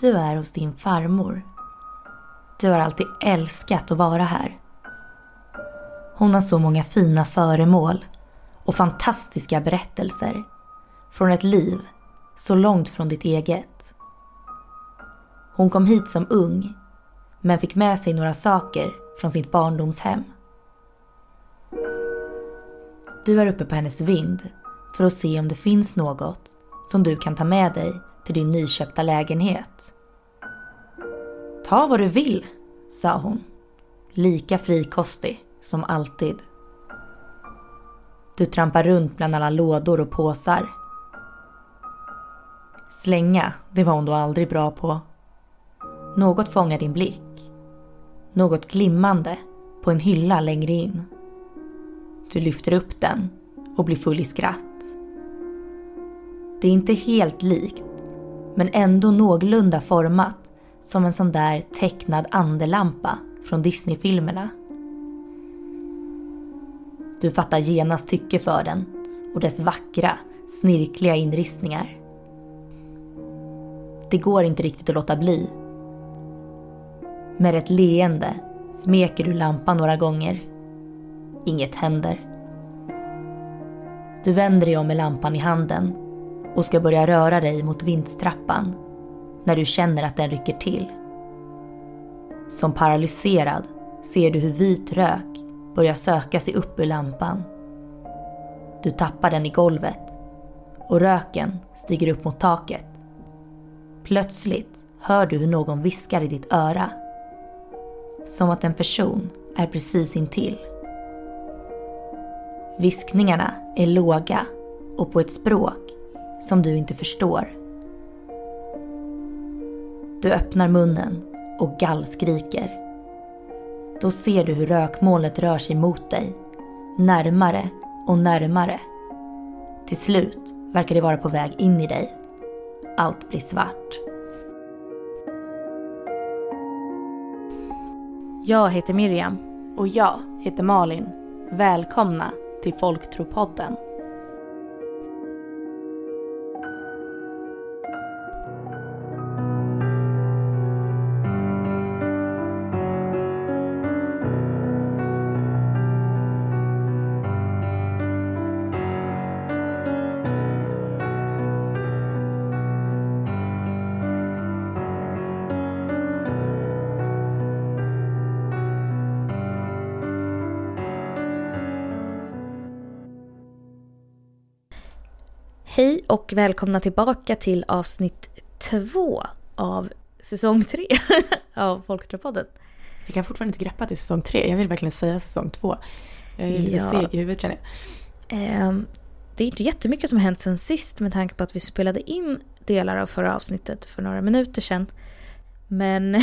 Du är hos din farmor. Du har alltid älskat att vara här. Hon har så många fina föremål och fantastiska berättelser från ett liv så långt från ditt eget. Hon kom hit som ung men fick med sig några saker från sitt barndomshem. Du är uppe på hennes vind för att se om det finns något som du kan ta med dig till din nyköpta lägenhet. Ta vad du vill, sa hon, lika frikostig som alltid. Du trampar runt bland alla lådor och påsar. Slänga, det var hon då aldrig bra på. Något fångar din blick. Något glimmande på en hylla längre in. Du lyfter upp den och blir full i skratt. Det är inte helt likt, men ändå någorlunda format som en sån där tecknad andelampa från Disney-filmerna. Du fattar genast tycke för den och dess vackra, snirkliga inristningar. Det går inte riktigt att låta bli. Med ett leende smeker du lampan några gånger. Inget händer. Du vänder dig om med lampan i handen och ska börja röra dig mot vindstrappan när du känner att den rycker till. Som paralyserad ser du hur vit rök börjar söka sig upp ur lampan. Du tappar den i golvet och röken stiger upp mot taket. Plötsligt hör du hur någon viskar i ditt öra. Som att en person är precis intill. Viskningarna är låga och på ett språk som du inte förstår. Du öppnar munnen och gallskriker. Då ser du hur rökmolnet rör sig mot dig, närmare och närmare. Till slut verkar det vara på väg in i dig. Allt blir svart. Jag heter Miriam och jag heter Malin. Välkomna till Folktropodden. Hej och välkomna tillbaka till avsnitt 2 av säsong 3 av Folktropodden. Vi kan fortfarande inte greppa till säsong 3. Jag vill verkligen säga säsong 2. Jag är lite seg i huvudet, känner jag. Det är inte jättemycket som har hänt sen sist med tanke på att vi spelade in delar av förra avsnittet för några minuter sedan. Men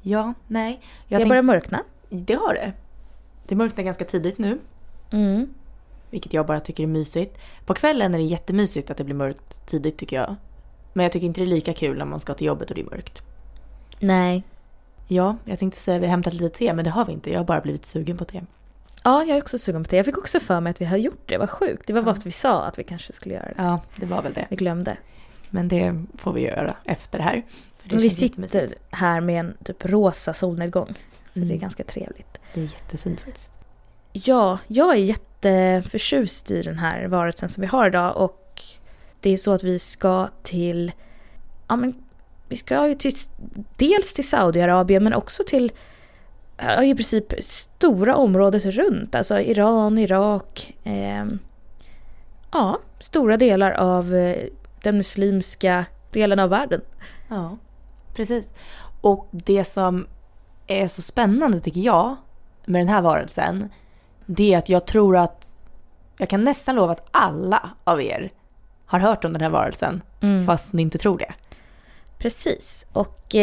ja, nej. Det börjar mörkna. Det har det. Det mörknar ganska tidigt nu. Mm. Vilket jag bara tycker är mysigt. På kvällen är det jättemysigt att det blir mörkt tidigt, tycker jag. Men jag tycker inte det är lika kul när man ska till jobbet och det är mörkt. Nej. Ja, jag tänkte säga att vi har hämtat lite te, men det har vi inte. Jag har bara blivit sugen på te. Ja, jag är också sugen på te. Jag fick också för mig att vi har gjort det. Det var sjukt. Det var vad vi sa att vi kanske skulle göra det. Ja, det var väl det. Vi glömde. Men det får vi göra efter det här. För det vi sitter här med en typ rosa solnedgång. Så det är ganska trevligt. Det är jättefint faktiskt. Ja, jag är jätteförtjust i den här varelsen som vi har idag, och det är så att vi ska till dels till Saudiarabien, men också till i princip stora området runt, alltså Iran, Irak, stora delar av den muslimska delen av världen. Ja, precis. Och det som är så spännande, tycker jag, med den här varelsen, det är att jag tror att jag kan nästan lova att alla av er har hört om den här varelsen, fast ni inte tror det. Precis. Och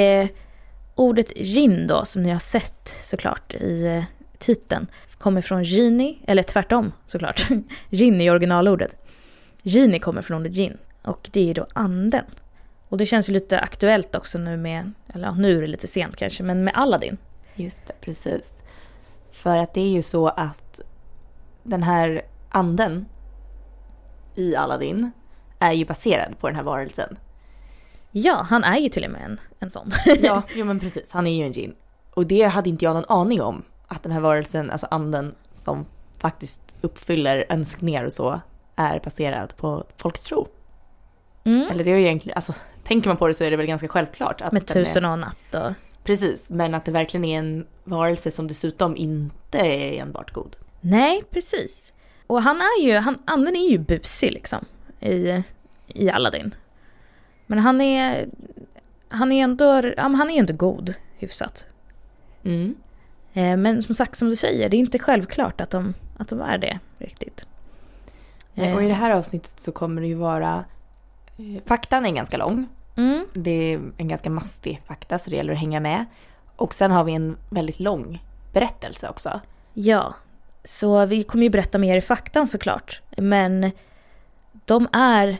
ordet djinn då, som ni har sett såklart i titeln, kommer från jini, eller tvärtom såklart. Jinn i originalordet. Jini kommer från ordet djinn, och det är då anden. Och det känns ju lite aktuellt också nu med, eller nu är det lite sent kanske, men med Aladdin. Just det, precis. För att det är ju så att den här anden i Aladdin är ju baserad på den här varelsen. Ja, han är ju till och med en sån. Ja, jo, men precis. Han är ju en djinn. Och det hade inte jag någon aning om. Att den här varelsen, alltså anden som faktiskt uppfyller önskningar och så, är baserad på folktro. Mm. Eller det är ju egentligen, alltså tänker man på det så är det väl ganska självklart. Att med tusen och en natt och... Precis, men att det verkligen är en varelse som dessutom inte är enbart god. Nej, precis. Och han är ju, anden är ju busig liksom i Aladdin. Men han är ändå god, hyfsat. Mm. Men som sagt, som du säger, det är inte självklart att de är det riktigt. Och i det här avsnittet så kommer det ju vara... Faktan är ganska lång. Mm. Det är en ganska mastig fakta, så det gäller att hänga med. Och sen har vi en väldigt lång berättelse också. Ja, så vi kommer ju berätta mer i faktan såklart. Men de här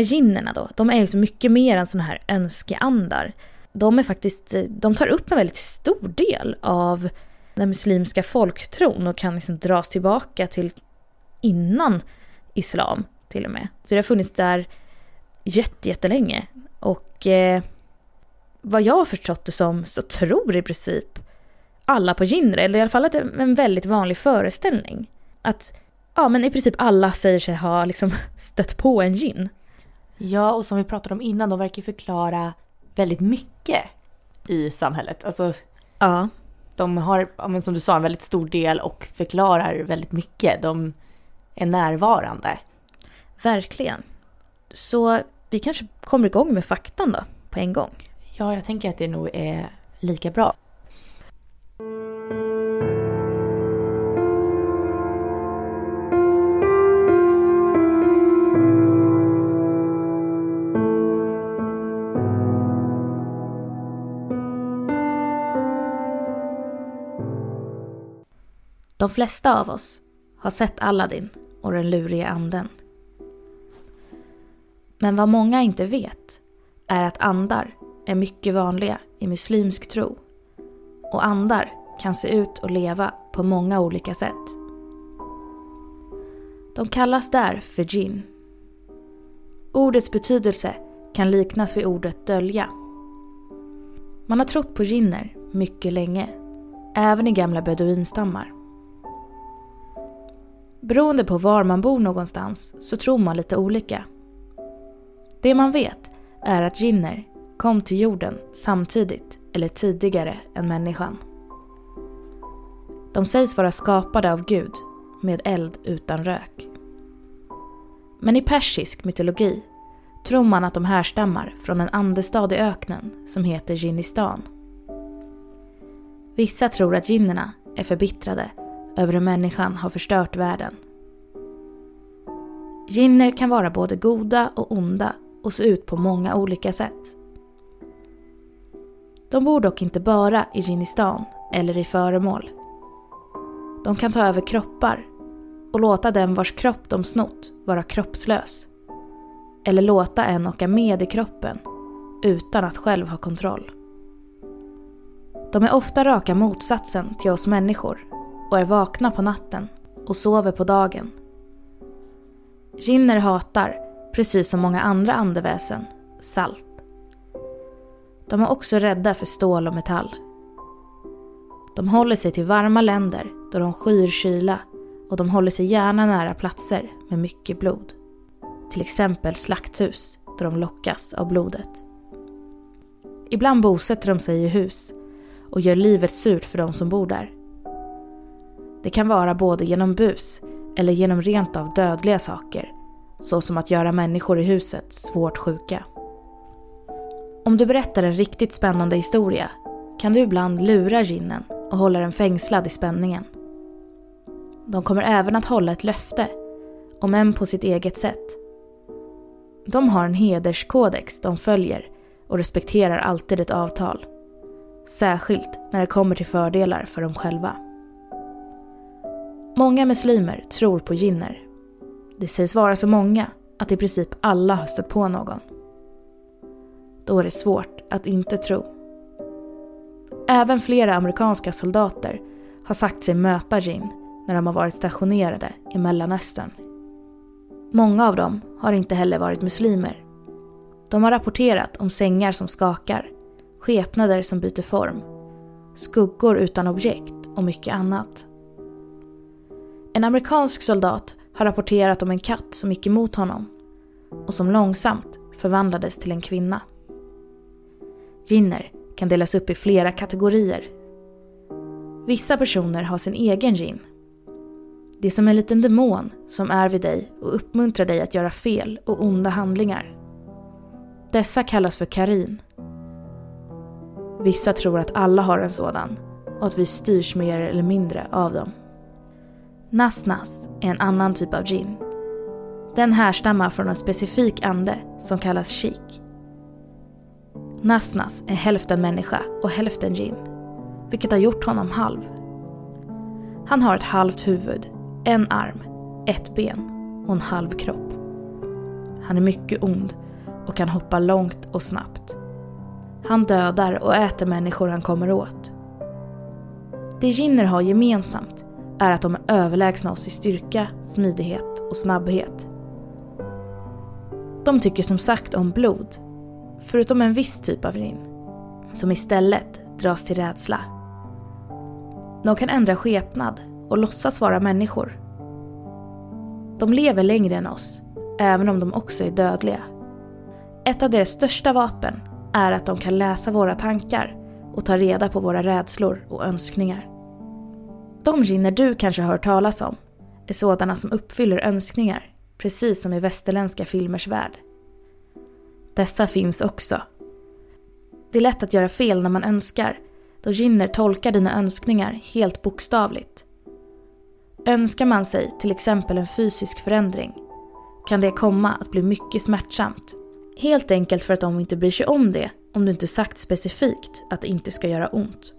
djinnerna då, de är ju så mycket mer än sådana här önskeandar. De tar upp en väldigt stor del av den muslimska folktron och kan liksom dras tillbaka till innan islam till och med. Så det har funnits där jättelänge. Och vad jag har förstått det som, så tror i princip alla på djinner, eller i alla fall att det är en väldigt vanlig föreställning. Att ja, men i princip alla säger sig ha liksom stött på en djinn. Ja, och som vi pratade om innan, de verkar förklara väldigt mycket i samhället. Alltså, ja. De har, som du sa, en väldigt stor del och förklarar väldigt mycket. De är närvarande. Verkligen. Så vi kanske kommer igång med faktan då, på en gång. Ja, jag tänker att det nog är lika bra. De flesta av oss har sett Aladdin och den luriga anden. Men vad många inte vet är att andar är mycket vanliga i muslimsk tro. Och andar kan se ut och leva på många olika sätt. De kallas där för djinn. Ordets betydelse kan liknas vid ordet dölja. Man har trott på djinner mycket länge, även i gamla beduinstammar. Beroende på var man bor någonstans så tror man lite olika. Det man vet är att djinner kom till jorden samtidigt eller tidigare än människan. De sägs vara skapade av Gud med eld utan rök. Men i persisk mytologi tror man att de härstammar från en andestad i öknen som heter Jinistan. Vissa tror att djinnerna är förbittrade över hur människan har förstört världen. Djinner kan vara både goda och onda och se ut på många olika sätt. De bor dock inte bara i Jinistan eller i föremål. De kan ta över kroppar och låta den vars kropp de snott vara kroppslös. Eller låta en åka med i kroppen utan att själv ha kontroll. De är ofta raka motsatsen till oss människor och är vakna på natten och sover på dagen. Djinner hatar, precis som många andra andeväsen, salt. De är också rädda för stål och metall. De håller sig till varma länder då de skyr kyla, och de håller sig gärna nära platser med mycket blod. Till exempel slakthus då de lockas av blodet. Ibland bosätter de sig i hus och gör livet surt för de som bor där. Det kan vara både genom bus eller genom rent av dödliga saker, så som att göra människor i huset svårt sjuka. Om du berättar en riktigt spännande historia kan du ibland lura djinnen och hålla den fängslad i spänningen. De kommer även att hålla ett löfte, om än på sitt eget sätt. De har en hederskodex de följer och respekterar alltid ett avtal, särskilt när det kommer till fördelar för dem själva. Många muslimer tror på djinner. Det sägs vara så många att i princip alla har stött på någon. Då är det svårt att inte tro. Även flera amerikanska soldater har sagt sig möta djinn när de har varit stationerade i Mellanöstern. Många av dem har inte heller varit muslimer. De har rapporterat om sängar som skakar, skepnader som byter form, skuggor utan objekt och mycket annat. En amerikansk soldat har rapporterat om en katt som gick emot honom och som långsamt förvandlades till en kvinna. Djinner kan delas upp i flera kategorier. Vissa personer har sin egen djinn. Det är som en liten demon som är vid dig och uppmuntrar dig att göra fel och onda handlingar. Dessa kallas för karin. Vissa tror att alla har en sådan och att vi styrs mer eller mindre av dem. Nasnas är en annan typ av djinn. Den härstammar från en specifik ande som kallas Kik. Nasnas är hälften människa och hälften djinn, vilket har gjort honom halv. Han har ett halvt huvud, en arm, ett ben och en halv kropp. Han är mycket ond och kan hoppa långt och snabbt. Han dödar och äter människor han kommer åt. Det djinner har gemensamt är att de är överlägsna oss i styrka, smidighet och snabbhet. De tycker som sagt om blod, förutom en viss typ av djinn, som istället dras till rädsla. De kan ändra skepnad och låtsas vara människor. De lever längre än oss, även om de också är dödliga. Ett av deras största vapen är att de kan läsa våra tankar och ta reda på våra rädslor och önskningar. De djinner du kanske hör talas om är sådana som uppfyller önskningar, precis som i västerländska filmers värld. Dessa finns också. Det är lätt att göra fel när man önskar, då djinner tolkar dina önskningar helt bokstavligt. Önskar man sig till exempel en fysisk förändring kan det komma att bli mycket smärtsamt. Helt enkelt för att de inte bryr sig om det om du inte sagt specifikt att det inte ska göra ont.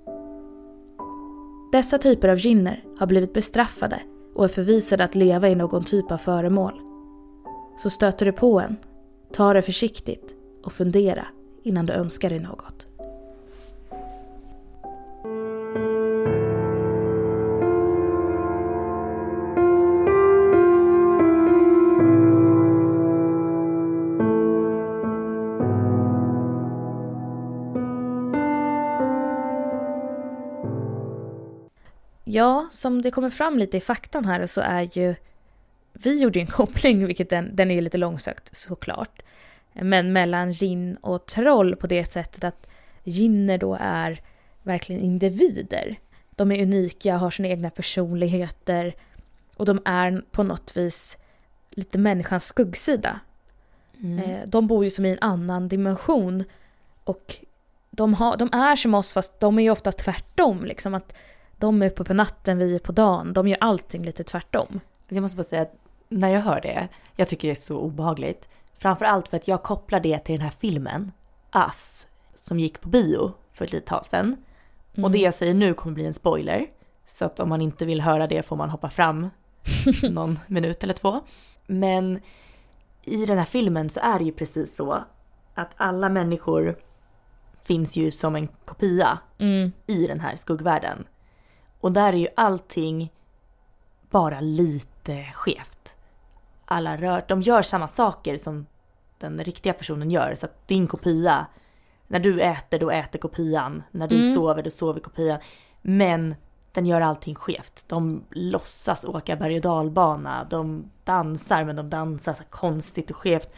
Dessa typer av djinner har blivit bestraffade och är förvisade att leva i någon typ av föremål. Så stöter du på en, ta det försiktigt och fundera innan du önskar dig något. Ja, som det kommer fram lite i faktan här så är ju, vi gjorde en koppling, vilket den är lite långsökt såklart, men mellan djinn och troll på det sättet att djinner då är verkligen individer. De är unika, har sina egna personligheter och de är på något vis lite människans skuggsida. Mm. De bor ju som i en annan dimension och de är som oss, fast de är ju oftast tvärtom liksom, att de är uppe på natten, vi är på dagen. De gör allting lite tvärtom. Jag måste bara säga att när jag hör det, jag tycker det är så obehagligt. Framförallt för att jag kopplar det till den här filmen, Us, som gick på bio för ett litet tag sedan. Mm. Och det jag säger nu kommer bli en spoiler. Så att om man inte vill höra det får man hoppa fram någon minut eller två. Men i den här filmen så är det ju precis så att alla människor finns ju som en kopia i den här skuggvärlden. Och där är ju allting bara lite skevt. Alla de gör samma saker som den riktiga personen gör. Så att din kopia, när du äter, då äter kopian. När du sover, då sover kopian. Men den gör allting skevt. De låtsas åka berg- och dalbana. De dansar, men de dansar så konstigt och skevt.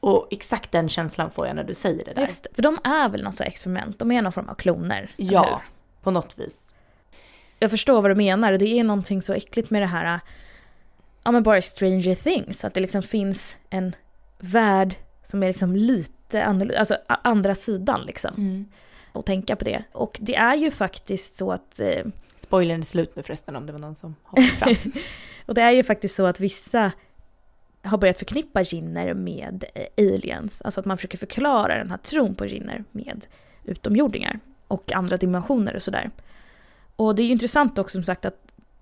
Och exakt den känslan får jag när du säger det där. Just, för de är väl något så experiment. De är någon form av kloner. Ja, på något vis. Jag förstår vad du menar. Det är någonting så äckligt med det här. Ja, men bara Stranger Things. Att det liksom finns en värld som är liksom lite annorlunda. Alltså andra sidan liksom. Mm. Och tänka på det. Och det är ju faktiskt så att... Spoilern är slut nu förresten om det var någon som hoppade fram. Och det är ju faktiskt så att vissa har börjat förknippa djinner med aliens. Alltså att man försöker förklara den här tron på djinner med utomjordingar. Och andra dimensioner och sådär. Och det är ju intressant också som sagt att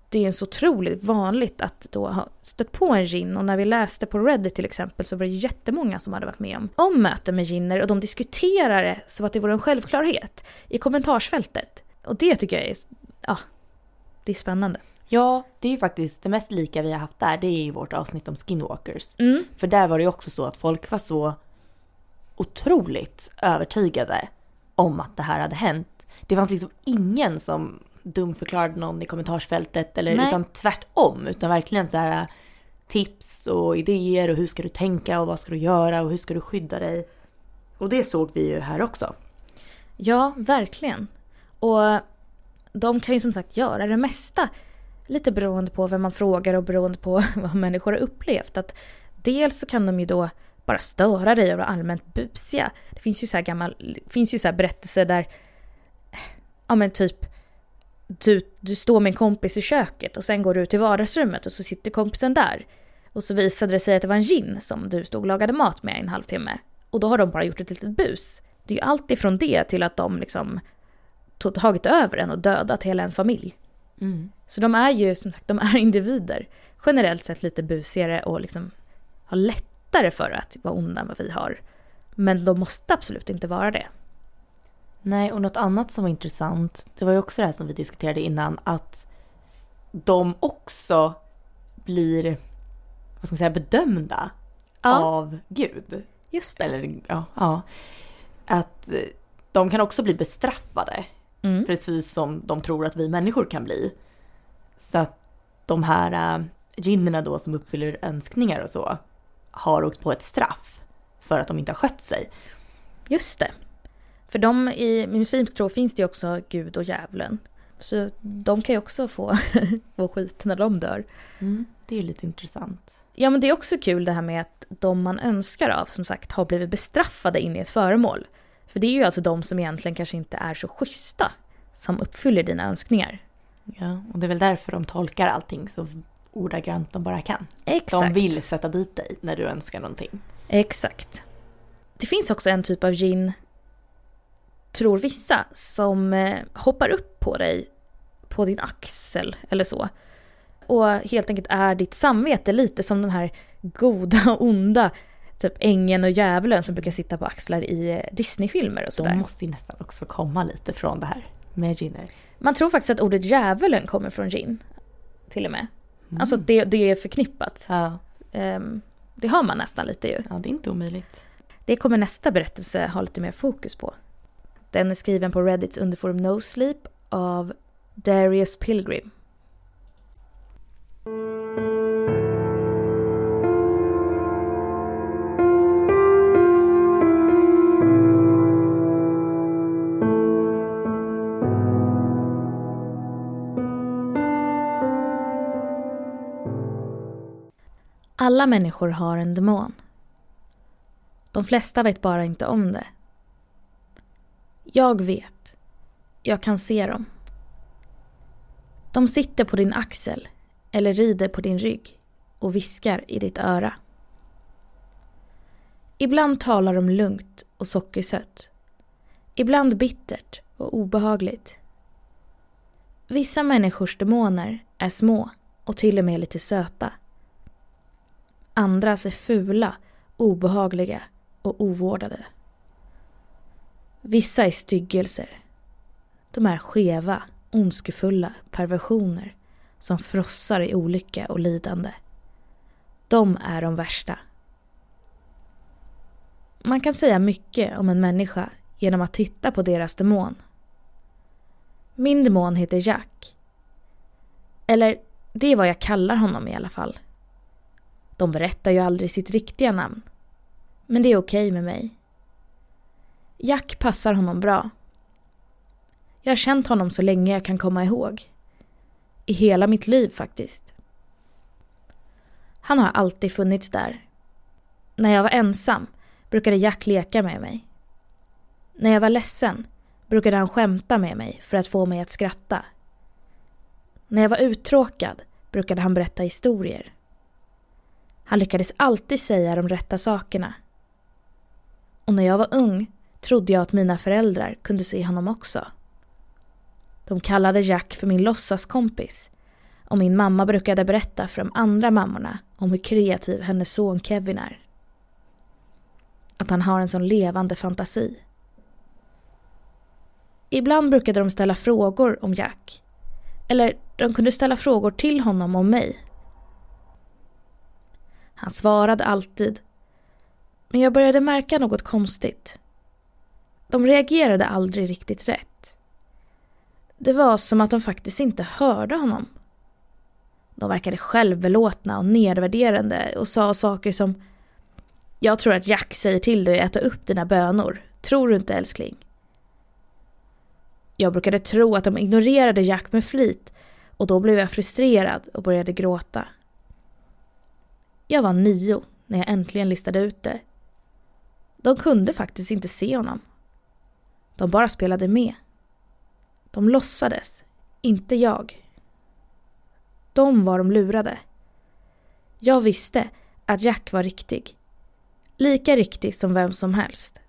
det är så otroligt vanligt att då ha stött på en djinn. Och när vi läste på Reddit till exempel så var det jättemånga som hade varit med om möten med djinner. Och de diskuterar det som att det var en självklarhet i kommentarsfältet. Och det tycker jag är, ja, det är spännande. Ja, det är ju faktiskt det mest lika vi har haft där. Det är ju vårt avsnitt om Skinwalkers. Mm. För där var det ju också så att folk var så otroligt övertygade om att det här hade hänt. Det fanns liksom ingen som dumförklarade någon i kommentarsfältet eller, utan tvärtom, utan verkligen så här tips och idéer och hur ska du tänka och vad ska du göra och hur ska du skydda dig. Och det såg vi ju här också. Ja, verkligen. Och de kan ju som sagt göra det mesta, lite beroende på vem man frågar och beroende på vad människor har upplevt. Att dels så kan de ju då bara störa dig och vara allmänt busiga. Det finns ju så här berättelser där, ja men typ, du står med en kompis i köket och sen går du ut till vardagsrummet och så sitter kompisen där. Och så visade det sig att det var en djinn som du stod och lagade mat med i en halvtimme. Och då har de bara gjort ett litet bus. Det är ju allt ifrån det till att de liksom tagit över en och dödat hela ens familj. Mm. Så de är ju, som sagt, de är individer. Generellt sett lite busigare och liksom har lättare för att vara onda än vad vi har. Men de måste absolut inte vara det. Nej, och något annat som var intressant, det var ju också det här som vi diskuterade innan, att de också blir, vad ska man säga, bedömda av Gud. Just det. Eller, ja. Att de kan också bli bestraffade. Mm. Precis som de tror att vi människor kan bli. Så att de här djinnerna då som uppfyller önskningar och så har åkt på ett straff för att de inte har skött sig. Just det. För de i muslimsk tro finns det ju också Gud och djävulen. Så de kan ju också få skit när de dör. Mm, det är ju lite intressant. Ja, men det är också kul det här med att de man önskar av, som sagt, har blivit bestraffade in i ett föremål. För det är ju alltså de som egentligen kanske inte är så schyssta som uppfyller dina önskningar. Ja, och det är väl därför de tolkar allting så ordagrant de bara kan. Exakt. De vill sätta dit dig när du önskar någonting. Exakt. Det finns också en typ av djinn, tror vissa, som hoppar upp på dig på din axel eller så. Och helt enkelt är ditt samvete lite som de här goda och onda, typ ängeln och djävulen som brukar sitta på axlar i Disney-filmer och sådär. De måste ju nästan också komma lite från det här med djinner. Man tror faktiskt att ordet djävulen kommer från djinn, till och med. Mm. Alltså det är förknippat. Ja. Det hör man nästan lite ju. Ja, det är inte omöjligt. Det kommer nästa berättelse ha lite mer fokus på. Den är skriven på Reddits underforum No Sleep av Darius Pilgrim. Alla människor har en demon. De flesta vet bara inte om det. Jag vet. Jag kan se dem. De sitter på din axel eller rider på din rygg och viskar i ditt öra. Ibland talar de lugnt och sockersött. Ibland bittert och obehagligt. Vissa människors demoner är små och till och med lite söta. Andra är fula, obehagliga och ovårdade. Vissa är styggelser. De är skeva, ondskefulla perversioner som frossar i olycka och lidande. De är de värsta. Man kan säga mycket om en människa genom att titta på deras demon. Min demon heter Jack. Eller det är vad jag kallar honom i alla fall. De berättar ju aldrig sitt riktiga namn. Men det är okej med mig. Jack passar honom bra. Jag har känt honom så länge jag kan komma ihåg. I hela mitt liv faktiskt. Han har alltid funnits där. När jag var ensam brukade Jack leka med mig. När jag var ledsen brukade han skämta med mig för att få mig att skratta. När jag var uttråkad brukade han berätta historier. Han lyckades alltid säga de rätta sakerna. Och när jag var ung trodde jag att mina föräldrar kunde se honom också. De kallade Jack för min låtsaskompis. Och min mamma brukade berätta för de andra mammorna om hur kreativ hennes son Kevin är. Att han har en sån levande fantasi. Ibland brukade de ställa frågor om Jack. Eller de kunde ställa frågor till honom om mig. Han svarade alltid. Men jag började märka något konstigt. De reagerade aldrig riktigt rätt. Det var som att de faktiskt inte hörde honom. De verkade självbelåtna och nedvärderande och sa saker som: "Jag tror att Jack säger till dig att äta upp dina bönor. Tror du inte, älskling?" Jag brukade tro att de ignorerade Jack med flit, och då blev jag frustrerad och började gråta. Jag var 9 när jag äntligen listade ut det. De kunde faktiskt inte se honom. De bara spelade med. De låtsades, inte jag. De var de lurade. Jag visste att Jack var riktig. Lika riktig som vem som helst.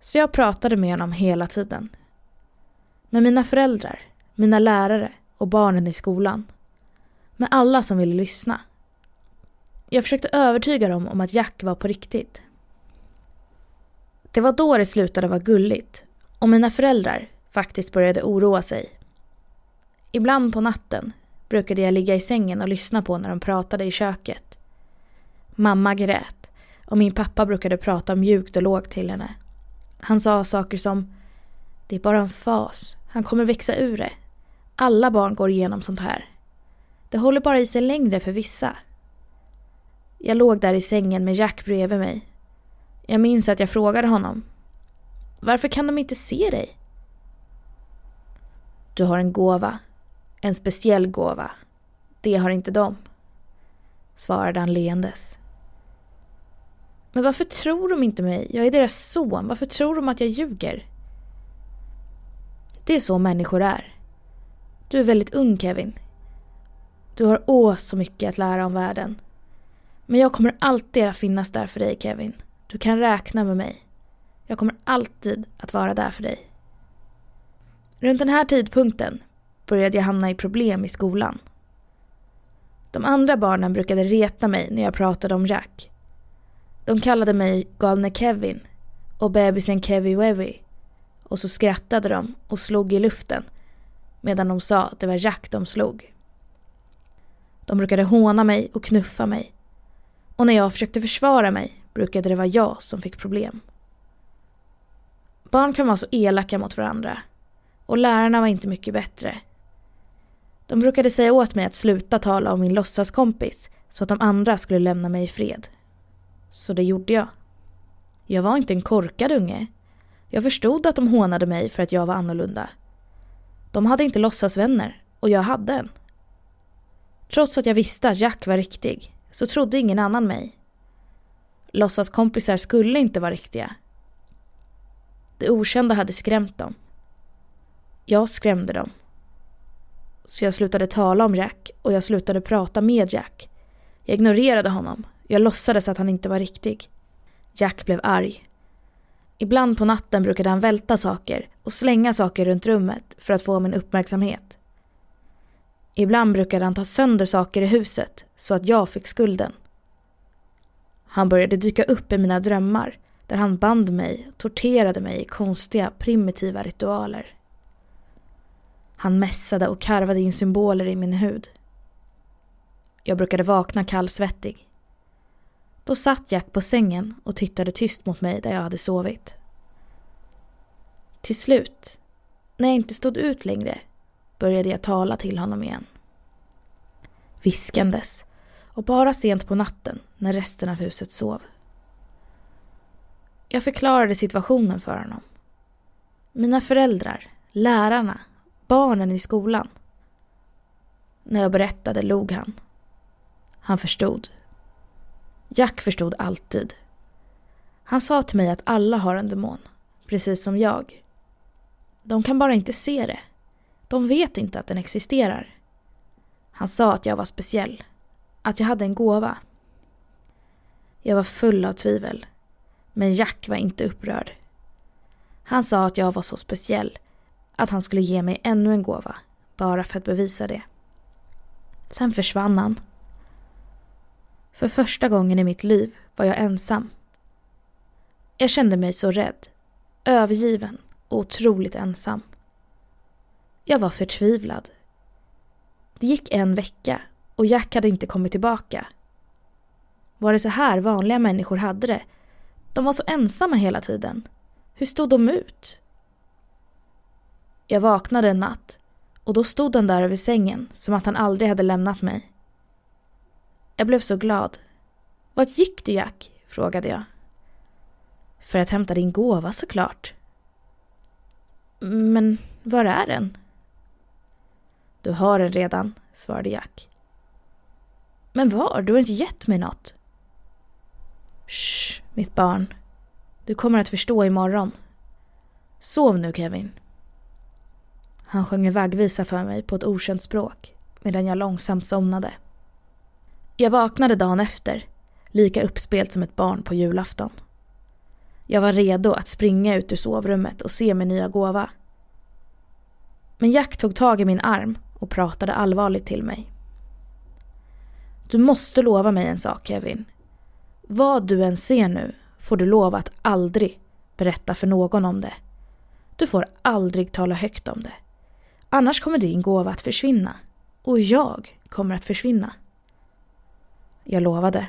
Så jag pratade med honom hela tiden. Med mina föräldrar, mina lärare och barnen i skolan. Med alla som ville lyssna. Jag försökte övertyga dem om att Jack var på riktigt. Det var då det slutade vara gulligt och mina föräldrar faktiskt började oroa sig. Ibland på natten brukade jag ligga i sängen och lyssna på när de pratade i köket. Mamma grät och min pappa brukade prata mjukt och lågt till henne. Han sa saker som: "Det är bara en fas, han kommer växa ur det. Alla barn går igenom sånt här. Det håller bara i sig längre för vissa." Jag låg där i sängen med Jack bredvid mig. Jag minns att jag frågade honom: "Varför kan de inte se dig?" "Du har en gåva. En speciell gåva. Det har inte de", svarade han leendes. "Men varför tror de inte mig? Jag är deras son. Varför tror de att jag ljuger?" "Det är så människor är. Du är väldigt ung, Kevin. Du har så mycket att lära om världen. Men jag kommer alltid att finnas där för dig, Kevin. Du kan räkna med mig. Jag kommer alltid att vara där för dig." Runt den här tidpunkten började jag hamna i problem i skolan. De andra barnen brukade reta mig när jag pratade om Jack. De kallade mig galne Kevin och bebisen Kevin Wevi. Och så skrattade de och slog i luften medan de sa att det var Jack de slog. De brukade håna mig och knuffa mig. Och när jag försökte försvara mig brukade det vara jag som fick problem. Barn kan vara så elaka mot varandra. Och lärarna var inte mycket bättre. De brukade säga åt mig att sluta tala om min låtsaskompis så att de andra skulle lämna mig i fred. Så det gjorde jag. Jag var inte en korkad unge. Jag förstod att de hånade mig för att jag var annorlunda. De hade inte låtsasvänner och jag hade en. Trots att jag visste att Jack var riktig så trodde ingen annan mig. Låtsaskompisar skulle inte vara riktiga. Det okända hade skrämt dem. Jag skrämde dem. Så jag slutade tala om Jack och jag slutade prata med Jack. Jag ignorerade honom. Jag låtsades att han inte var riktig. Jack blev arg. Ibland på natten brukade han välta saker och slänga saker runt rummet för att få min uppmärksamhet. Ibland brukade han ta sönder saker i huset så att jag fick skulden. Han började dyka upp i mina drömmar där han band mig och torterade mig i konstiga, primitiva ritualer. Han mässade och karvade in symboler i min hud. Jag brukade vakna kallsvettig. Då satt Jack på sängen och tittade tyst mot mig där jag hade sovit. Till slut, när jag inte stod ut längre, började jag tala till honom igen. Viskandes och bara sent på natten när resten av huset sov. Jag förklarade situationen för honom. Mina föräldrar, lärarna, barnen i skolan. När jag berättade log han. Han förstod. Jack förstod alltid. Han sa till mig att alla har en demon, precis som jag. De kan bara inte se det. De vet inte att den existerar. Han sa att jag var speciell, att jag hade en gåva. Jag var full av tvivel, men Jack var inte upprörd. Han sa att jag var så speciell att han skulle ge mig ännu en gåva, bara för att bevisa det. Sen försvann han. För första gången i mitt liv var jag ensam. Jag kände mig så rädd, övergiven och otroligt ensam. Jag var förtvivlad. Det gick en vecka och Jack hade inte kommit tillbaka. Var det så här vanliga människor hade det De var så ensamma hela tiden. Hur stod de ut? Jag vaknade en natt och då stod han där över sängen som att han aldrig hade lämnat mig. Jag blev så glad. Vart gick du, Jack? Frågade jag. För att hämta din gåva såklart. Men var är den? Du har den redan, svarade Jack. Men var? Du har inte gett mig något. Shh, mitt barn. Du kommer att förstå imorgon. Sov nu, Kevin. Han sjöng en vaggvisa för mig på ett okänt språk medan jag långsamt somnade. Jag vaknade dagen efter, lika uppspelt som ett barn på julafton. Jag var redo att springa ut ur sovrummet och se min nya gåva. Men Jack tog tag i min arm och pratade allvarligt till mig. Du måste lova mig en sak, Kevin. Vad du än ser nu får du lova att aldrig berätta för någon om det. Du får aldrig tala högt om det. Annars kommer din gåva att försvinna. Och jag kommer att försvinna. Jag lovade.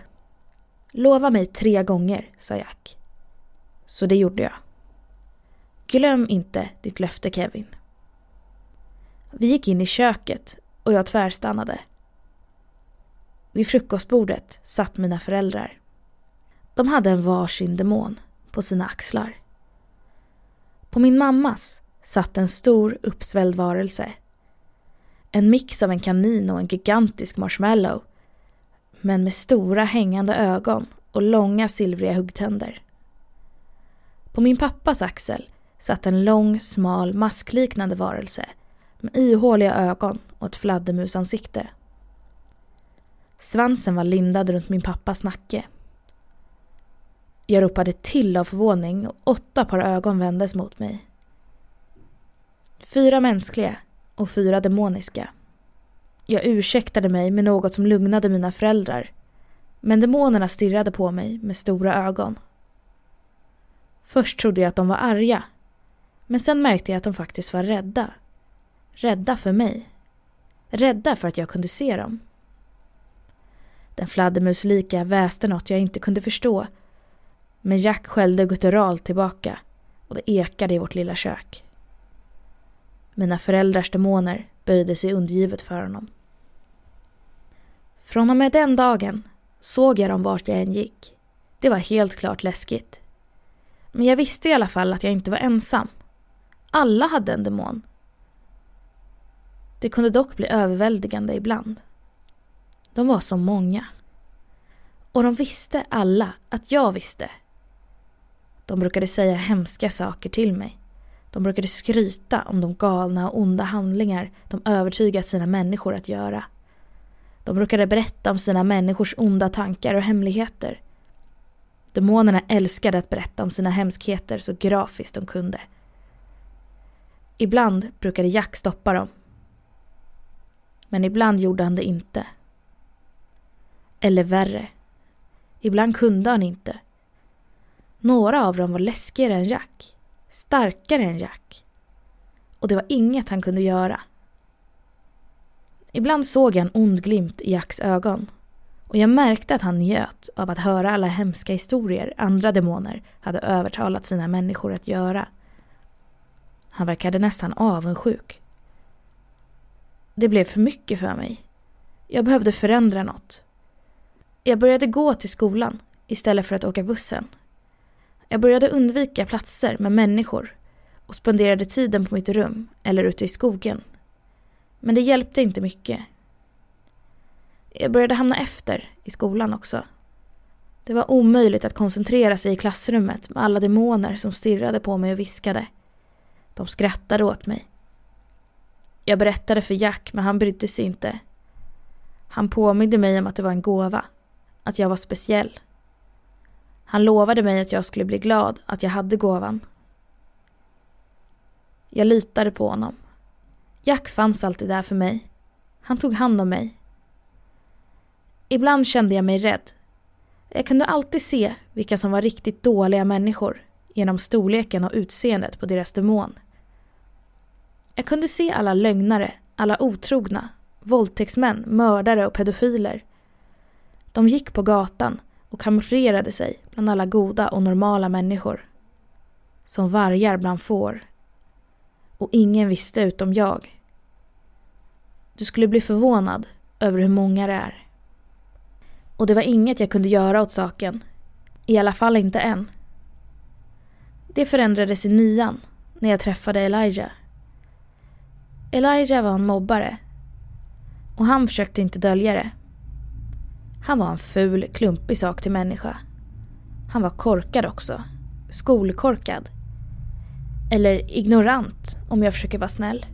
Lova mig 3 gånger, sa Jack. Så det gjorde jag. Glöm inte ditt löfte, Kevin. Vi gick in i köket och jag tvärstannade. Vid frukostbordet satt mina föräldrar. De hade en varsin demon på sina axlar. På min mammas satt en stor uppsvälld varelse. En mix av en kanin och en gigantisk marshmallow. Men med stora hängande ögon och långa silvriga huggtänder. På min pappas axel satt en lång, smal, maskliknande varelse med ihåliga ögon och ett fladdermusansikte. Svansen var lindad runt min pappas nacke. Jag ropade till av förvåning och 8 par ögon vändes mot mig. 4 mänskliga och 4 demoniska. Jag ursäktade mig med något som lugnade mina föräldrar, men demonerna stirrade på mig med stora ögon. Först trodde jag att de var arga, men sen märkte jag att de faktiskt var rädda. Rädda för mig. Rädda för att jag kunde se dem. Den fladdermuslika väste något jag inte kunde förstå, men Jack skällde gutturalt tillbaka och det ekade i vårt lilla kök. Mina föräldrars demoner böjde sig undergivet för honom. Från och med den dagen såg jag dem vart jag än gick. Det var helt klart läskigt. Men jag visste i alla fall att jag inte var ensam. Alla hade en demon. Det kunde dock bli överväldigande ibland. De var så många. Och de visste alla att jag visste. De brukade säga hemska saker till mig. De brukade skryta om de galna och onda handlingar de övertygat sina människor att göra. De brukade berätta om sina människors onda tankar och hemligheter. Demonerna älskade att berätta om sina hemskheter så grafiskt de kunde. Ibland brukade Jack stoppa dem. Men ibland gjorde han det inte. Eller värre. Ibland kunde han inte. Några av dem var läskigare än Jack. Starkare än Jack. Och det var inget han kunde göra. Ibland såg jag en ond glimt i Jacks ögon. Och jag märkte att han njöt av att höra alla hemska historier andra demoner hade övertalat sina människor att göra. Han verkade nästan avundsjuk. Det blev för mycket för mig. Jag behövde förändra något. Jag började gå till skolan istället för att åka bussen. Jag började undvika platser med människor och spenderade tiden på mitt rum eller ute i skogen. Men det hjälpte inte mycket. Jag började hamna efter i skolan också. Det var omöjligt att koncentrera sig i klassrummet med alla demoner som stirrade på mig och viskade. De skrattade åt mig. Jag berättade för Jack men han brydde sig inte. Han påminde mig om att det var en gåva. Att jag var speciell. Han lovade mig att jag skulle bli glad att jag hade gåvan. Jag litade på honom. Jack fanns alltid där för mig. Han tog hand om mig. Ibland kände jag mig rädd. Jag kunde alltid se vilka som var riktigt dåliga människor genom storleken och utseendet på deras demon. Jag kunde se alla lögnare, alla otrogna, våldtäktsmän, mördare och pedofiler. De gick på gatan och kamouflerade sig bland alla goda och normala människor. Som vargar bland får. Och ingen visste utom jag. Du skulle bli förvånad över hur många det är. Och det var inget jag kunde göra åt saken. I alla fall inte än. Det förändrades i 9:an när jag träffade Elijah. Elijah var en mobbare. Och han försökte inte dölja det. Han var en ful, klumpig sak till människa. Han var korkad också. Skolkorkad. Eller ignorant, om jag försöker vara snäll.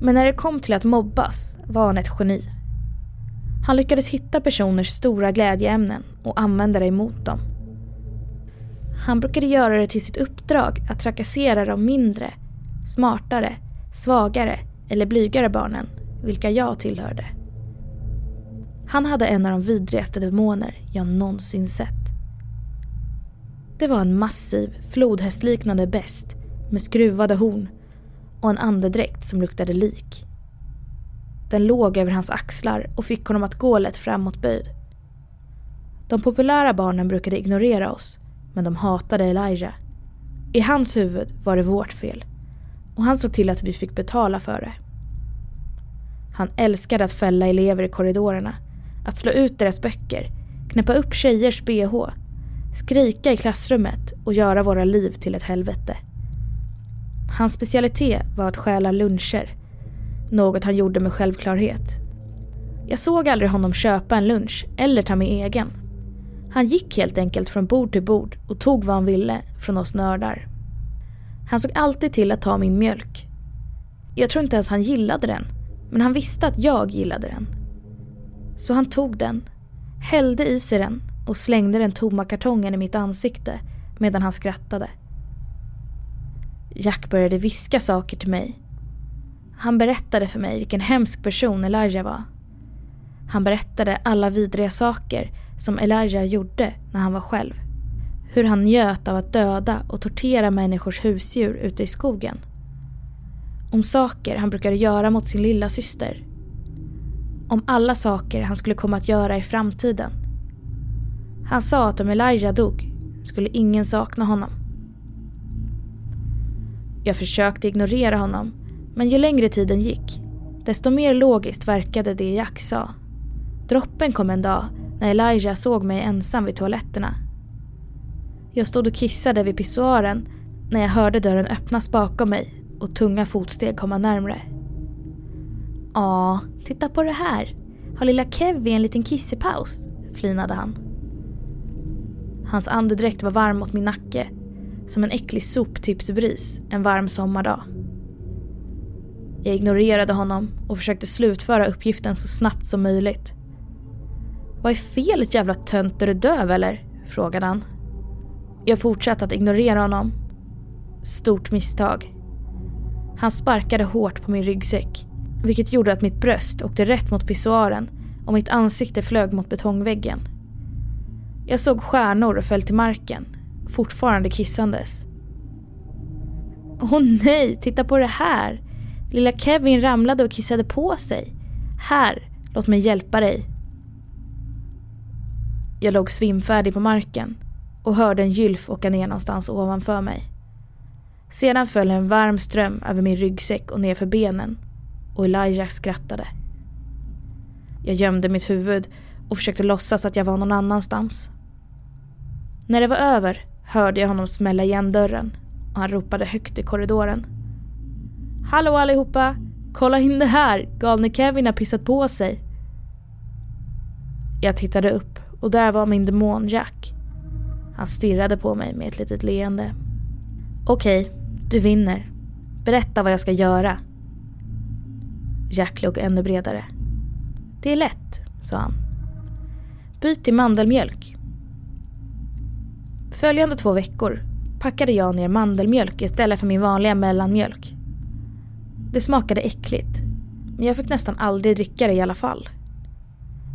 Men när det kom till att mobbas var han ett geni. Han lyckades hitta personers stora glädjeämnen och använda det emot dem. Han brukade göra det till sitt uppdrag att trakassera de mindre, smartare, svagare eller blygare barnen, vilka jag tillhörde. Han hade en av de vidrigaste demoner jag någonsin sett. Det var en massiv, flodhästliknande best med skruvade horn och en andedräkt som luktade lik. Den låg över hans axlar och fick honom att gå lätt framåt böjd. De populära barnen brukade ignorera oss, men de hatade Elijah. I hans huvud var det vårt fel, och han såg till att vi fick betala för det. Han älskade att fälla elever i korridorerna, att slå ut deras böcker, knäppa upp tjejers bh, skrika i klassrummet och göra våra liv till ett helvete. Hans specialitet var att stjäla luncher, något han gjorde med självklarhet. Jag såg aldrig honom köpa en lunch eller ta med egen. Han gick helt enkelt från bord till bord och tog vad han ville från oss nördar. Han såg alltid till att ta min mjölk. Jag tror inte ens han gillade den, men han visste att jag gillade den. Så han tog den, hällde i sig den och slängde den tomma kartongen i mitt ansikte medan han skrattade. Jack började viska saker till mig. Han berättade för mig vilken hemsk person Elijah var. Han berättade alla vidriga saker som Elijah gjorde när han var själv. Hur han njöt av att döda och tortera människors husdjur ute i skogen. Om saker han brukade göra mot sin lilla syster. Om alla saker han skulle komma att göra i framtiden. Han sa att om Elijah dog skulle ingen sakna honom. Jag försökte ignorera honom, men ju längre tiden gick, desto mer logiskt verkade det Jack sa. Droppen kom en dag när Elijah såg mig ensam vid toaletterna. Jag stod och kissade vid pissoaren när jag hörde dörren öppnas bakom mig och tunga fotsteg komma närmre. Ja, titta på det här. Har lilla Kevin en liten kissepaus? Flinade han. Hans andedräkt var varm mot min nacke, som en äcklig soptipsbris en varm sommardag. Jag ignorerade honom och försökte slutföra uppgiften så snabbt som möjligt. Vad är fel, jävla tönt, är du döv eller? Frågade han. Jag fortsatte att ignorera honom. Stort misstag. Han sparkade hårt på min ryggsäck, vilket gjorde att mitt bröst åkte rätt mot pissoaren och mitt ansikte flög mot betongväggen. Jag såg stjärnor och föll till marken, fortfarande kissandes. Åh nej, titta på det här! Lilla Kevin ramlade och kissade på sig. Här, låt mig hjälpa dig. Jag låg svimfärdig på marken och hörde en gylf åka ner någonstans ovanför mig. Sedan föll en varm ström över min ryggsäck och ner för benen, och Elijah skrattade. Jag gömde mitt huvud och försökte låtsas att jag var någon annanstans. När det var över hörde jag honom smälla igen dörren och han ropade högt i korridoren. Hallå allihopa, kolla in det här, galne Kevin har pissat på sig. Jag tittade upp och där var min demon Jack. Han stirrade på mig med ett litet leende. Okej, du vinner. Berätta vad jag ska göra. Jack log ännu bredare. Det är lätt, sa han. Byt till mandelmjölk. Följande 2 veckor packade jag ner mandelmjölk istället för min vanliga mellanmjölk. Det smakade äckligt, men jag fick nästan aldrig dricka det i alla fall.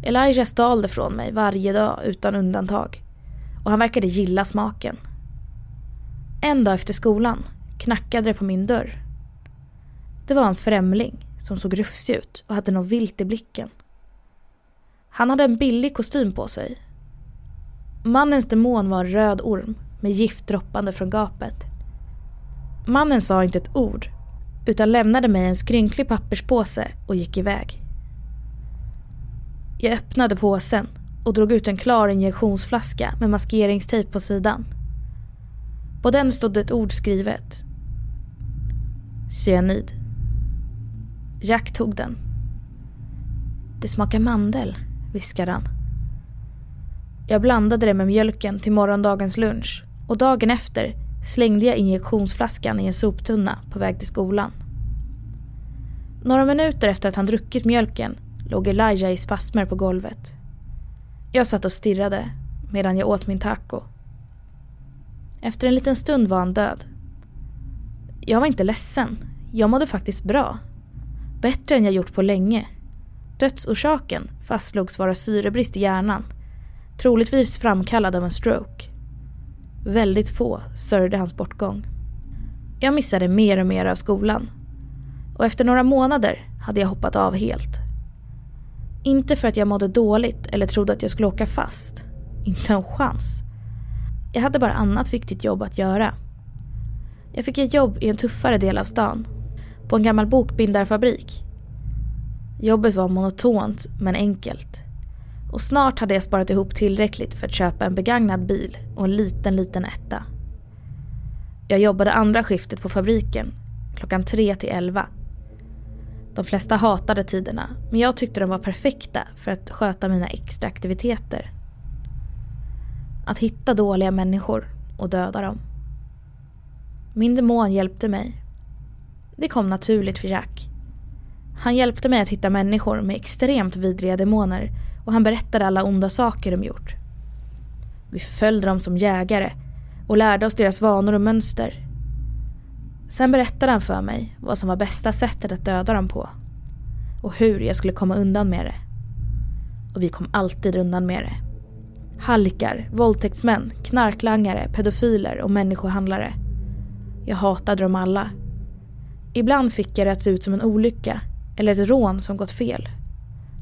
Elijah stal det från mig varje dag utan undantag, och han verkade gilla smaken. En dag efter skolan knackade det på min dörr. Det var en främling som såg rufsig ut och hade något vilt i blicken. Han hade en billig kostym på sig. Mannens demon var en röd orm med gift droppande från gapet. Mannen sa inte ett ord utan lämnade mig en skrynklig papperspåse och gick iväg. Jag öppnade påsen och drog ut en klar injektionsflaska med maskeringstejp på sidan. På den stod ett ord skrivet. Cyanid. Jack tog den. Det smakar mandel, viskade han. Jag blandade det med mjölken till morgondagens lunch och dagen efter slängde jag injektionsflaskan i en soptunna på väg till skolan. Några minuter efter att han druckit mjölken låg Elijah i spasmer på golvet. Jag satt och stirrade medan jag åt min taco. Efter en liten stund var han död. Jag var inte ledsen. Jag mådde faktiskt bra. Bättre än jag gjort på länge. Dödsorsaken fastslogs vara syrebrist i hjärnan. Troligtvis framkallad av en stroke. Väldigt få sörjde hans bortgång. Jag missade mer och mer av skolan. Och efter några månader hade jag hoppat av helt. Inte för att jag mådde dåligt eller trodde att jag skulle åka fast. Inte en chans. Jag hade bara annat viktigt jobb att göra. Jag fick ett jobb i en tuffare del av stan. På en gammal bokbindarfabrik. Jobbet var monotont men enkelt. Och snart hade jag sparat ihop tillräckligt för att köpa en begagnad bil och en liten etta. Jag jobbade andra skiftet på fabriken, klockan 3 till 11. De flesta hatade tiderna, men jag tyckte de var perfekta för att sköta mina extra aktiviteter. Att hitta dåliga människor och döda dem. Min demon hjälpte mig. Det kom naturligt för Jack. Han hjälpte mig att hitta människor med extremt vidriga demoner och han berättade alla onda saker de gjort. Vi följde dem som jägare och lärde oss deras vanor och mönster. Sen berättade han för mig vad som var bästa sättet att döda dem på och hur jag skulle komma undan med det. Och vi kom alltid undan med det. Halkar, våldtäktsmän, knarklangare, pedofiler och människohandlare. Jag hatade dem alla. Ibland fick jag det att se ut som en olycka eller ett rån som gått fel.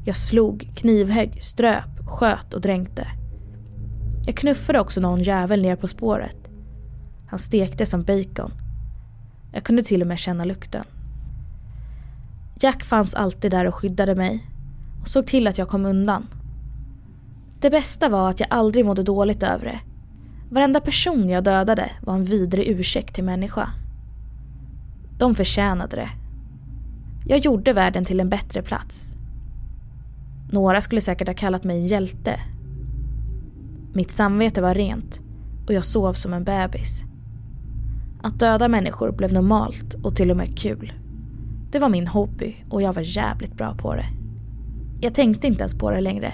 Jag slog, knivhögg, ströp, sköt och dränkte. Jag knuffade också någon jävel ner på spåret. Han stekte som bacon. Jag kunde till och med känna lukten. Jack fanns alltid där och skyddade mig och såg till att jag kom undan. Det bästa var att jag aldrig mådde dåligt över det. Varenda person jag dödade var en vidrig ursäkt till människa. De förtjänade det. Jag gjorde världen till en bättre plats. Några skulle säkert ha kallat mig hjälte. Mitt samvete var rent och jag sov som en bebis. Att döda människor blev normalt och till och med kul. Det var min hobby och jag var jävligt bra på det. Jag tänkte inte ens på det längre.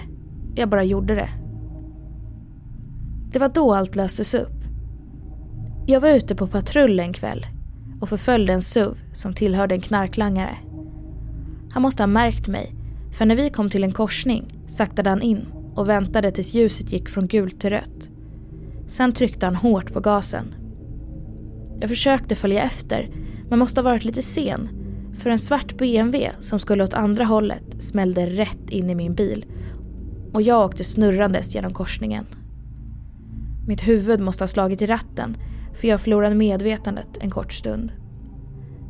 Jag bara gjorde det. Det var då allt löstes upp. Jag var ute på patrull en kväll och förföljde en SUV som tillhörde en knarklangare. Han måste ha märkt mig, för när vi kom till en korsning saktade han in och väntade tills ljuset gick från gult till rött. Sen tryckte han hårt på gasen. Jag försökte följa efter, men måste ha varit lite sen, för en svart BMW som skulle åt andra hållet smällde rätt in i min bil och jag åkte snurrandes genom korsningen. Mitt huvud måste ha slagit i ratten, för jag förlorade medvetandet en kort stund.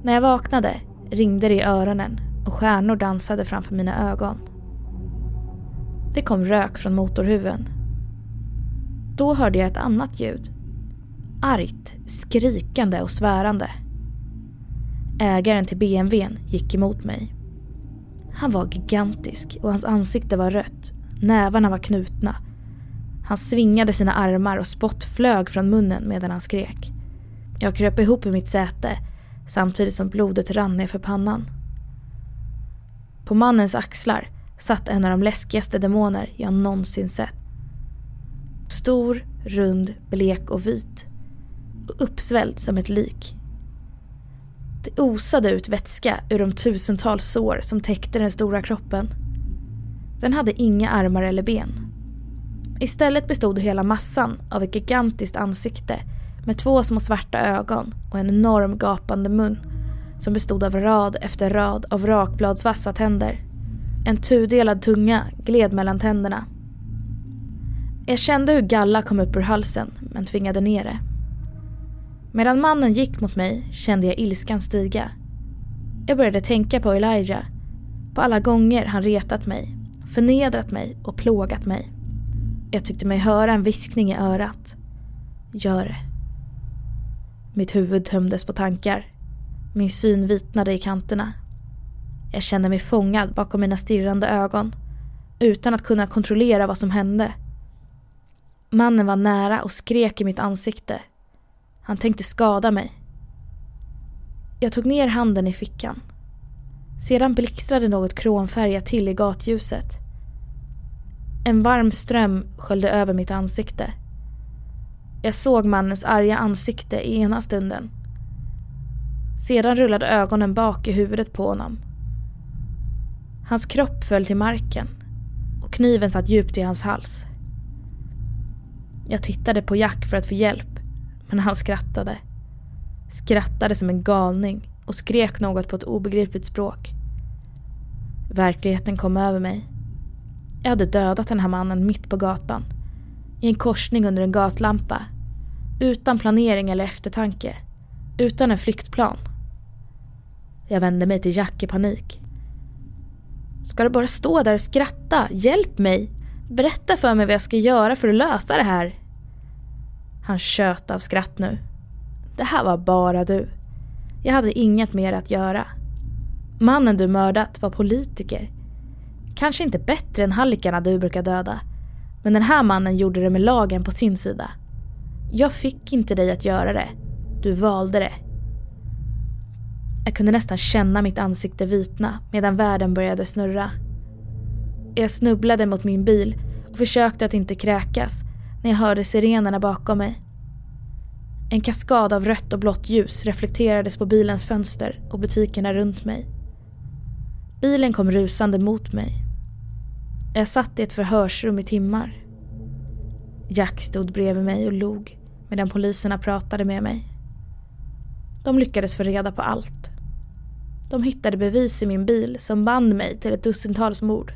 När jag vaknade ringde det i öronen och stjärnor dansade framför mina ögon. Det kom rök från motorhuven. Då hörde jag ett annat ljud. Argt, skrikande och svärande. Ägaren till BMWn gick emot mig. Han var gigantisk och hans ansikte var rött. Nävarna var knutna. Han svingade sina armar och spott flög från munnen medan han skrek. Jag kröp ihop i mitt säte samtidigt som blodet rann ner för pannan. På mannens axlar satt en av de läskigaste demoner jag någonsin sett. Stor, rund, blek och vit. Och uppsvälld som ett lik. Det osade ut vätska ur de tusentals sår som täckte den stora kroppen. Den hade inga armar eller ben. Istället bestod hela massan av ett gigantiskt ansikte med två små svarta ögon och en enorm gapande mun som bestod av rad efter rad av rakbladsvassa tänder. En tudelad tunga gled mellan tänderna. Jag kände hur galla kom upp ur halsen, men tvingade ner det. Medan mannen gick mot mig kände jag ilskan stiga. Jag började tänka på Elijah, på alla gånger han retat mig, förnedrat mig och plågat mig. Jag tyckte mig höra en viskning i örat. Gör det. Mitt huvud tömdes på tankar. Min syn vitnade i kanterna. Jag kände mig fångad bakom mina stirrande ögon, utan att kunna kontrollera vad som hände. Mannen var nära och skrek i mitt ansikte. Han tänkte skada mig. Jag tog ner handen i fickan. Sedan blixtrade något kromfärgat till i gatljuset. En varm ström sköljde över mitt ansikte. Jag såg mannens arga ansikte i ena stunden. Sedan rullade ögonen bak i huvudet på honom. Hans kropp föll till marken och kniven satt djupt i hans hals. Jag tittade på Jack för att få hjälp, men han skrattade. Skrattade som en galning och skrek något på ett obegripligt språk. Verkligheten kom över mig. Jag hade dödat den här mannen mitt på gatan, i en korsning under en gatlampa, utan planering eller eftertanke, utan en flyktplan. Jag vände mig till Jack i panik. Ska du bara stå där och skratta? Hjälp mig! Berätta för mig vad jag ska göra för att lösa det här. Han tjöt av skratt nu. Det här var bara du. Jag hade inget mer att göra. Mannen du mördat var politiker. Kanske inte bättre än hallickarna du brukar döda. Men den här mannen gjorde det med lagen på sin sida. Jag fick inte dig att göra det. Du valde det. Jag kunde nästan känna mitt ansikte vitna medan världen började snurra. Jag snubblade mot min bil och försökte att inte kräkas när jag hörde sirenerna bakom mig. En kaskad av rött och blått ljus reflekterades på bilens fönster och butikerna runt mig. Bilen kom rusande mot mig. Jag satt i ett förhörsrum i timmar. Jack stod bredvid mig och log medan poliserna pratade med mig. De lyckades få reda på allt. De hittade bevis i min bil som band mig till ett dussintals mord.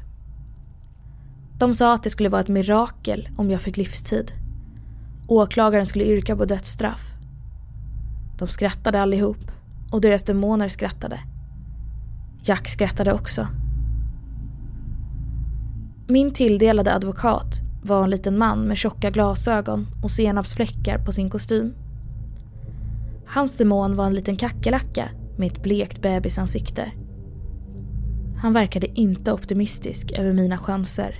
De sa att det skulle vara ett mirakel om jag fick livstid. Åklagaren skulle yrka på dödsstraff. De skrattade allihop och deras demoner skrattade. Jack skrattade också. Min tilldelade advokat var en liten man med tjocka glasögon och senapsfläckar på sin kostym. Hans demon var en liten kackerlacka med ett blekt bebisansikte. Han verkade inte optimistisk över mina chanser.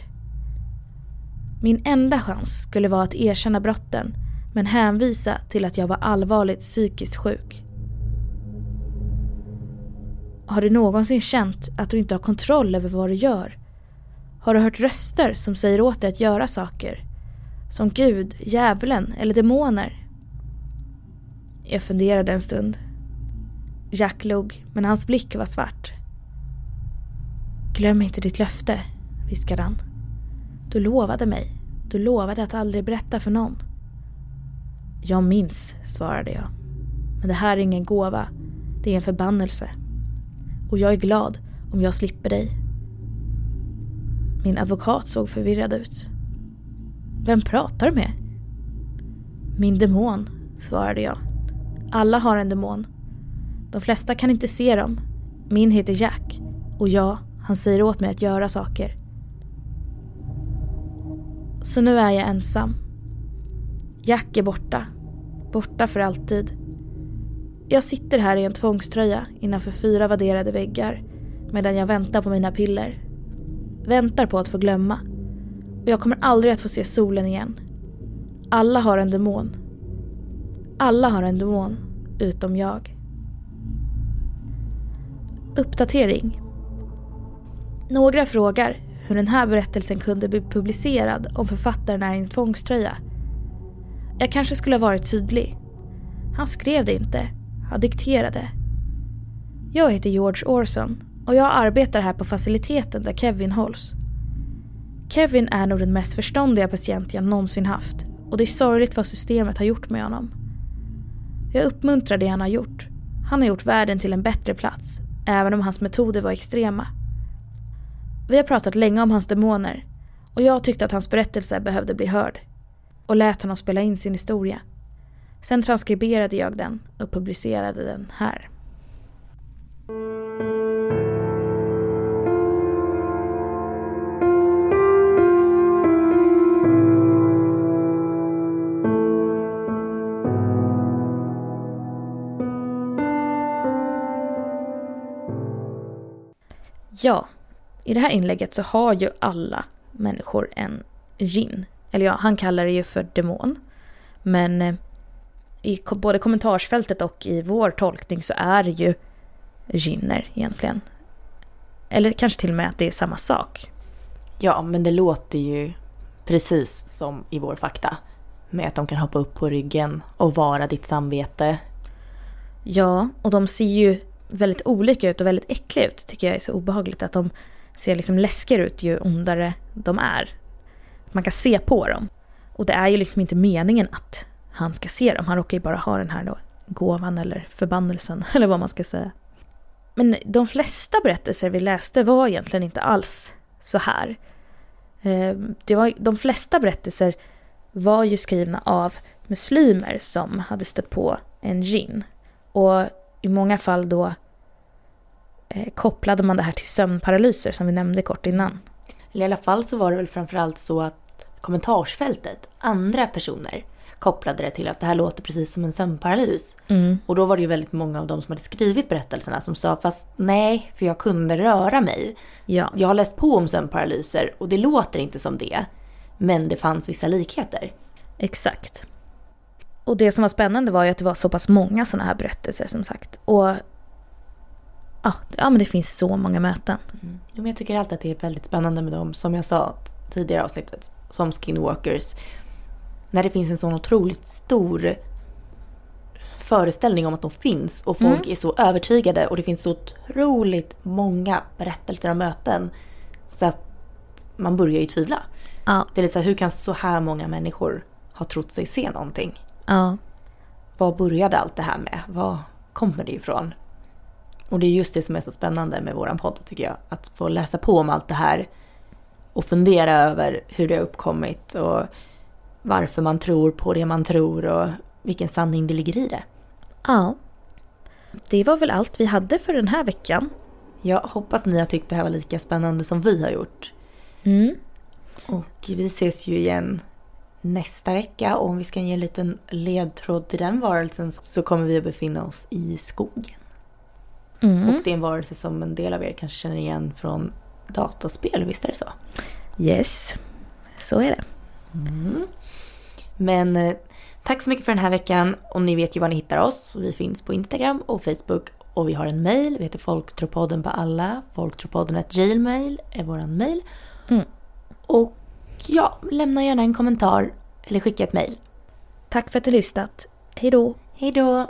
Min enda chans skulle vara att erkänna brotten, men hänvisa till att jag var allvarligt psykiskt sjuk. Har du någonsin känt att du inte har kontroll över vad du gör? Har du hört röster som säger åt dig att göra saker? Som Gud, djävulen eller demoner? Jag funderade en stund. Jack log, men hans blick var svart. Glöm inte ditt löfte, viskade han. Du lovade mig. Du lovade att aldrig berätta för någon. Jag minns, svarade jag. Men det här är ingen gåva. Det är en förbannelse. Och jag är glad om jag slipper dig. Min advokat såg förvirrad ut. Vem pratar du med? Min demon, svarade jag. Alla har en demon. De flesta kan inte se dem. Min heter Jack. Och jag, han säger åt mig att göra saker. Så nu är jag ensam. Jack är borta. Borta för alltid. Jag sitter här i en tvångströja innanför 4 vadderade väggar medan jag väntar på mina piller. Väntar på att få glömma. Och jag kommer aldrig att få se solen igen. Alla har en demon. Alla har en demon, utom jag. Uppdatering. Några frågar hur den här berättelsen kunde bli publicerad om författaren är i en tvångströja. Jag kanske skulle ha varit tydlig. Han skrev det inte, han dikterade. Jag heter George Orson och jag arbetar här på faciliteten där Kevin hålls. Kevin är nog den mest förståndiga patient jag någonsin haft och det är sorgligt vad systemet har gjort med honom. Jag uppmuntrar det han har gjort. Han har gjort världen till en bättre plats, även om hans metoder var extrema. Vi har pratat länge om hans demoner och jag tyckte att hans berättelse behövde bli hörd och lät honom spela in sin historia. Sen transkriberade jag den och publicerade den här. Ja, i det här inlägget så har ju alla människor en djinn. Eller ja, han kallar det ju för demon. Men i både kommentarsfältet och i vår tolkning så är det ju djinner egentligen. Eller kanske till och med att det är samma sak. Ja, men det låter ju precis som i vår fakta. Med att de kan hoppa upp på ryggen och vara ditt samvete. Ja, och de ser ju väldigt olika ut och väldigt äckliga ut. Tycker jag är så obehagligt att de ser liksom läskigare ut ju ondare de är. Man kan se på dem. Och det är ju liksom inte meningen att han ska se dem. Han råkar ju bara ha den här då, gåvan eller förbannelsen eller vad man ska säga. Men de flesta berättelser vi läste var egentligen inte alls så här. De flesta berättelser var ju skrivna av muslimer som hade stött på en djinn. Och i många fall då kopplade man det här till sömnparalyser som vi nämnde kort innan. I alla fall så var det väl framförallt så att kommentarsfältet, andra personer kopplade det till att det här låter precis som en sömnparalys. Mm. Och då var det ju väldigt många av de som hade skrivit berättelserna som sa fast nej, för jag kunde röra mig. Ja. Jag har läst på om sömnparalyser och det låter inte som det. Men det fanns vissa likheter. Exakt. Och det som var spännande var ju att det var så pass många sådana här berättelser som sagt. Och ja, men det finns så många möten. Mm. Jo, men jag tycker alltid att det är väldigt spännande med dem, som jag sa tidigare avsnittet, som Skinwalkers. När det finns en sån otroligt stor föreställning om att de finns och folk är så övertygade och det finns så otroligt många berättelser om möten så att man börjar ju tvivla. Ja. Det är lite så här, hur kan så här många människor ha trott sig se någonting? Ja. Vad började allt det här med? Vad kommer det ifrån? Och det är just det som är så spännande med våran podd tycker jag. Att få läsa på om allt det här och fundera över hur det har uppkommit och varför man tror på det man tror och vilken sanning det ligger i det. Ja, det var väl allt vi hade för den här veckan. Jag hoppas ni har tyckt det här var lika spännande som vi har gjort. Mm. Och vi ses ju igen nästa vecka, och om vi ska ge en liten ledtråd till den varelsen så kommer vi att befinna oss i skogen. Mm. Och det är en varelse som en del av er kanske känner igen från dataspel, visst är det så? Yes, så är det. Mm. Men tack så mycket för den här veckan, och ni vet ju var ni hittar oss. Vi finns på Instagram och Facebook, och vi har en mejl, vi heter Folktropodden på alla. Folktropodden@gmail.com är våran mejl. Mm. Och ja, lämna gärna en kommentar eller skicka ett mejl. Tack för att du lyssnat. Hej då. Hej då.